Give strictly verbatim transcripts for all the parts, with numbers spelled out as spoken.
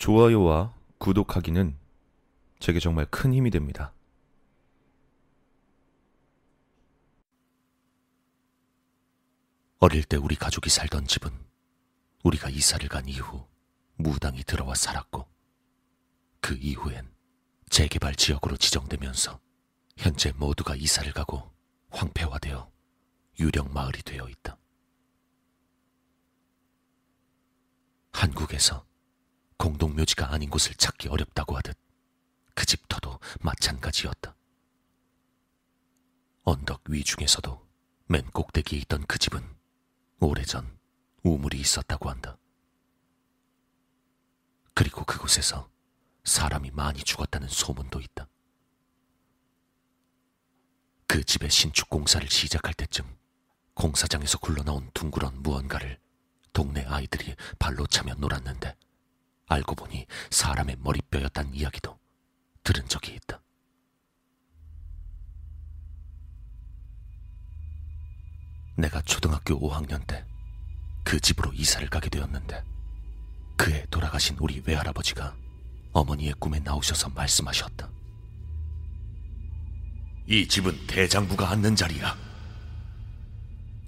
좋아요와 구독하기는 제게 정말 큰 힘이 됩니다. 어릴 때 우리 가족이 살던 집은 우리가 이사를 간 이후 무당이 들어와 살았고, 그 이후엔 재개발 지역으로 지정되면서 현재 모두가 이사를 가고 황폐화되어 유령 마을이 되어 있다. 한국에서 공동묘지가 아닌 곳을 찾기 어렵다고 하듯 그 집터도 마찬가지였다. 언덕 위중에서도 맨 꼭대기에 있던 그 집은 오래전 우물이 있었다고 한다. 그리고 그곳에서 사람이 많이 죽었다는 소문도 있다. 그 집의 신축 공사를 시작할 때쯤 공사장에서 굴러나온 둥그런 무언가를 동네 아이들이 발로 차며 놀았는데, 알고 보니 사람의 머리뼈였다는 이야기도 들은 적이 있다. 내가 초등학교 오 학년 때 그 집으로 이사를 가게 되었는데, 그해 돌아가신 우리 외할아버지가 어머니의 꿈에 나오셔서 말씀하셨다. 이 집은 대장부가 앉는 자리야.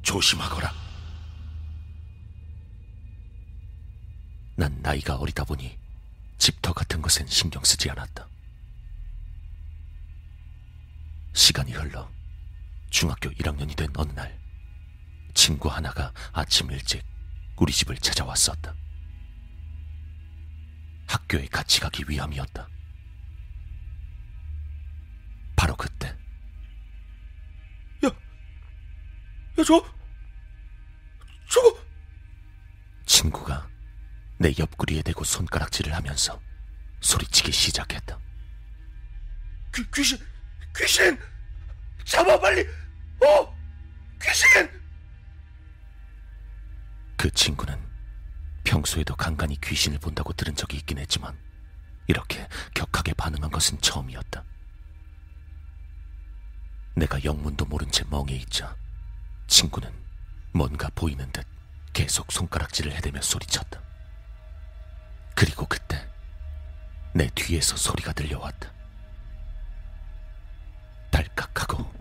조심하거라. 난 나이가 어리다 보니 집터 같은 것엔 신경 쓰지 않았다. 시간이 흘러 중학교 일 학년이 된 어느 날, 친구 하나가 아침 일찍 우리 집을 찾아왔었다. 학교에 같이 가기 위함이었다. 바로 그때 야! 야 저! 저거! 친구가 내 옆구리에 대고 손가락질을 하면서 소리치기 시작했다. 귀, 귀신! 귀신! 잡아 빨리! 어! 귀신! 그 친구는 평소에도 간간히 귀신을 본다고 들은 적이 있긴 했지만 이렇게 격하게 반응한 것은 처음이었다. 내가 영문도 모른 채 멍에 있자 친구는 뭔가 보이는 듯 계속 손가락질을 해대며 소리쳤다. 그리고 그때 내 뒤에서 소리가 들려왔다. 달깍하고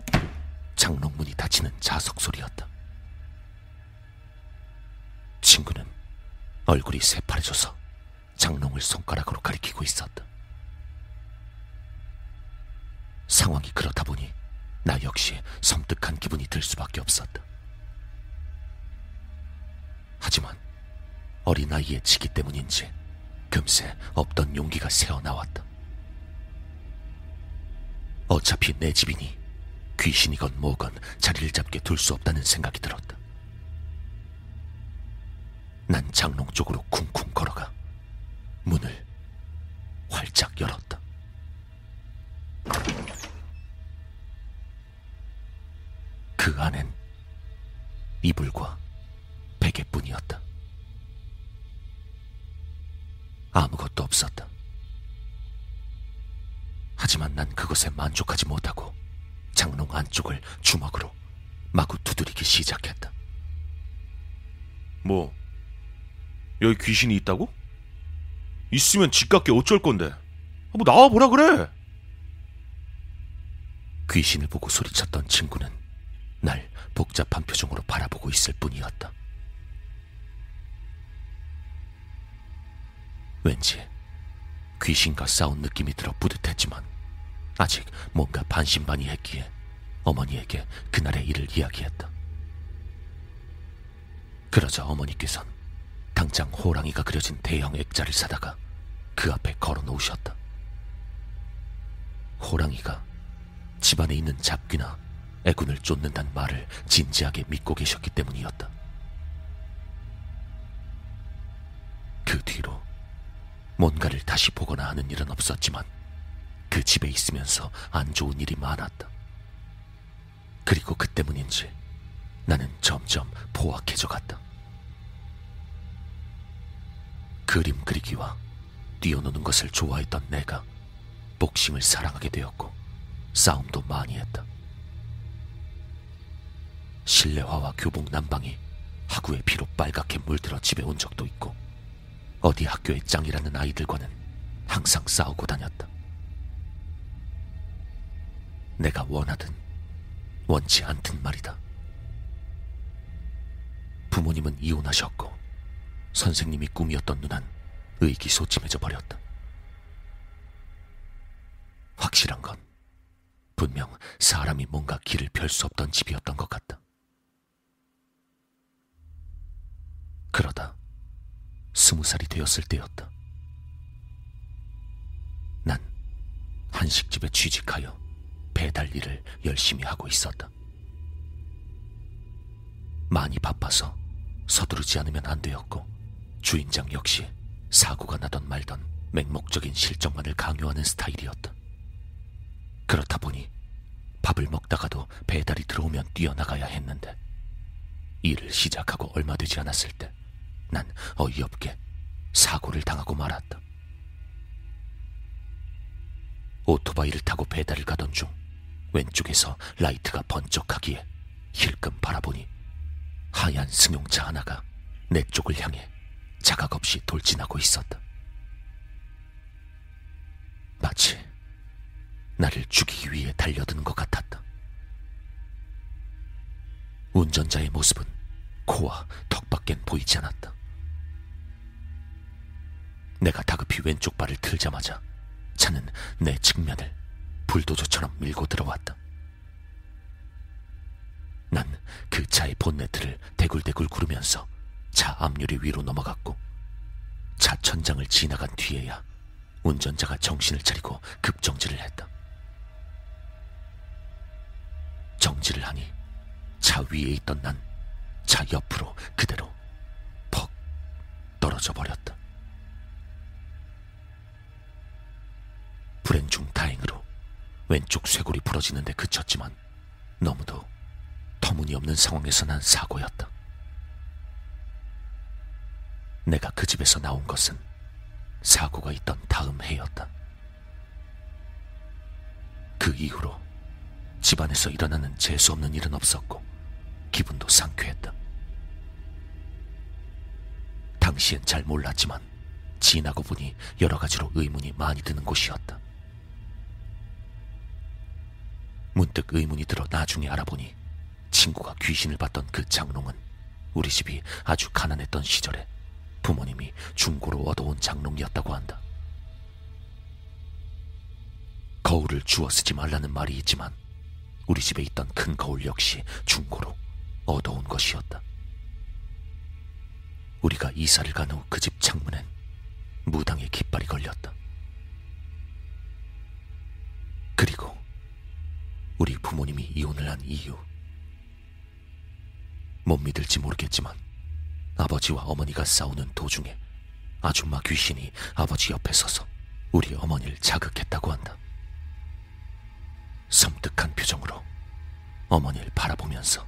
장롱문이 닫히는 자석 소리였다. 친구는 얼굴이 새파래져서 장롱을 손가락으로 가리키고 있었다. 상황이 그렇다 보니 나 역시 섬뜩한 기분이 들 수밖에 없었다. 하지만 어린아이의 치기 때문인지 금세 없던 용기가 새어나왔다. 어차피 내 집이니 귀신이건 뭐건 자리를 잡게 둘 수 없다는 생각이 들었다. 난 장롱 쪽으로 쿵쿵 걸어가 문을 활짝 열었다. 그 안엔 이불과 베개뿐이었다. 아무것도 없었다. 하지만 난 그것에 만족하지 못하고 장롱 안쪽을 주먹으로 마구 두드리기 시작했다. 뭐... 여기 귀신이 있다고? 있으면 집 갚게 어쩔 건데. 뭐 나와보라 그래. 귀신을 보고 소리쳤던 친구는 날 복잡한 표정으로 바라보고 있을 뿐이었다. 왠지 귀신과 싸운 느낌이 들어 뿌듯했지만 아직 뭔가 반신반의했기에 어머니에게 그날의 일을 이야기했다. 그러자 어머니께서는 당장 호랑이가 그려진 대형 액자를 사다가 그 앞에 걸어놓으셨다. 호랑이가 집안에 있는 잡귀나 애군을 쫓는다는 말을 진지하게 믿고 계셨기 때문이었다. 그 뒤로 뭔가를 다시 보거나 하는 일은 없었지만 그 집에 있으면서 안 좋은 일이 많았다. 그리고 그 때문인지 나는 점점 포악해져 갔다. 그림 그리기와 뛰어노는 것을 좋아했던 내가 복싱을 사랑하게 되었고 싸움도 많이 했다. 실내화와 교복 난방이 하구의 피로 빨갛게 물들어 집에 온 적도 있고 어디 학교의 짱이라는 아이들과는 항상 싸우고 다녔다. 내가 원하든 원치 않든 말이다. 부모님은 이혼하셨고 선생님이 꿈이었던 누난 의기소침해져 버렸다. 확실한 건 분명 사람이 뭔가 길을 펼 수 없던 집이었던 것 같다. 그러다 스무 살이 되었을 때였다. 난 한식집에 취직하여 배달 일을 열심히 하고 있었다. 많이 바빠서 서두르지 않으면 안 되었고 주인장 역시 사고가 나던 말던 맹목적인 실적만을 강요하는 스타일이었다. 그렇다 보니 밥을 먹다가도 배달이 들어오면 뛰어나가야 했는데 일을 시작하고 얼마 되지 않았을 때 난 어이없게 사고를 당하고 말았다. 오토바이를 타고 배달을 가던 중 왼쪽에서 라이트가 번쩍하기에 힐끔 바라보니 하얀 승용차 하나가 내 쪽을 향해 자각 없이 돌진하고 있었다. 마치 나를 죽이기 위해 달려드는 것 같았다. 운전자의 모습은 코와 턱밖엔 보이지 않았다. 내가 다급히 왼쪽 발을 틀자마자 차는 내 측면을 불도저처럼 밀고 들어왔다. 난 그 차의 본네트를 대굴대굴 구르면서 차 앞유리 위로 넘어갔고 차 천장을 지나간 뒤에야 운전자가 정신을 차리고 급정지를 했다. 정지를 하니 차 위에 있던 난 차 옆으로 그대로 퍽 떨어져 버렸다. 불행 중 다행으로 왼쪽 쇄골이 부러지는 데 그쳤지만 너무도 터무니없는 상황에서 난 사고였다. 내가 그 집에서 나온 것은 사고가 있던 다음 해였다. 그 이후로 집안에서 일어나는 재수없는 일은 없었고 기분도 상쾌했다. 당시엔 잘 몰랐지만 지나고 보니 여러 가지로 의문이 많이 드는 곳이었다. 문득 의문이 들어 나중에 알아보니 친구가 귀신을 봤던 그 장롱은 우리 집이 아주 가난했던 시절에 부모님이 중고로 얻어온 장롱이었다고 한다. 거울을 주워 쓰지 말라는 말이 있지만 우리 집에 있던 큰 거울 역시 중고로 얻어온 것이었다. 우리가 이사를 간 후 그 집 창문엔 무당의 깃발이 걸렸다. 그리고 우리 부모님이 이혼을 한 이유, 못 믿을지 모르겠지만 아버지와 어머니가 싸우는 도중에 아줌마 귀신이 아버지 옆에 서서 우리 어머니를 자극했다고 한다. 섬뜩한 표정으로 어머니를 바라보면서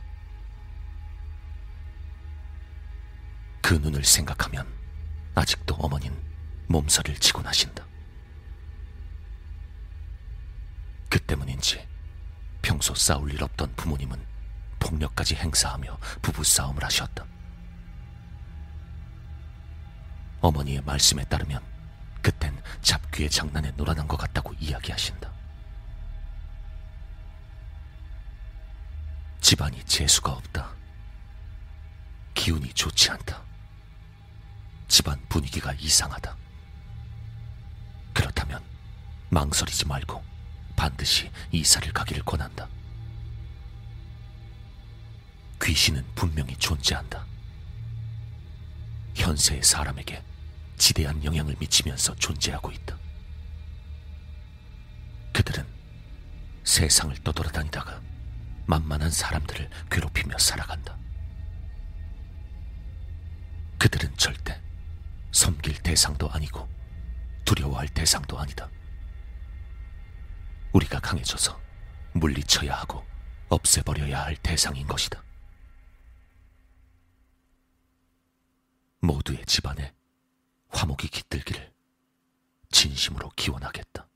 그 눈을 생각하면 아직도 어머니는 몸서리를 치곤 하신다. 그 때문인지 평소 싸울 일 없던 부모님은 폭력까지 행사하며 부부싸움을 하셨다. 어머니의 말씀에 따르면 그땐 잡귀의 장난에 놀아난 것 같다고 이야기하신다. 집안이 재수가 없다. 기운이 좋지 않다. 집안 분위기가 이상하다. 그렇다면 망설이지 말고 반드시 이사를 가기를 권한다. 귀신은 분명히 존재한다. 현세의 사람에게 지대한 영향을 미치면서 존재하고 있다. 그들은 세상을 떠돌아다니다가 만만한 사람들을 괴롭히며 살아간다. 그들은 절대 섬길 대상도 아니고 두려워할 대상도 아니다. 우리가 강해져서 물리쳐야 하고 없애버려야 할 대상인 것이다. 모두의 집안에 화목이 깃들기를 진심으로 기원하겠다.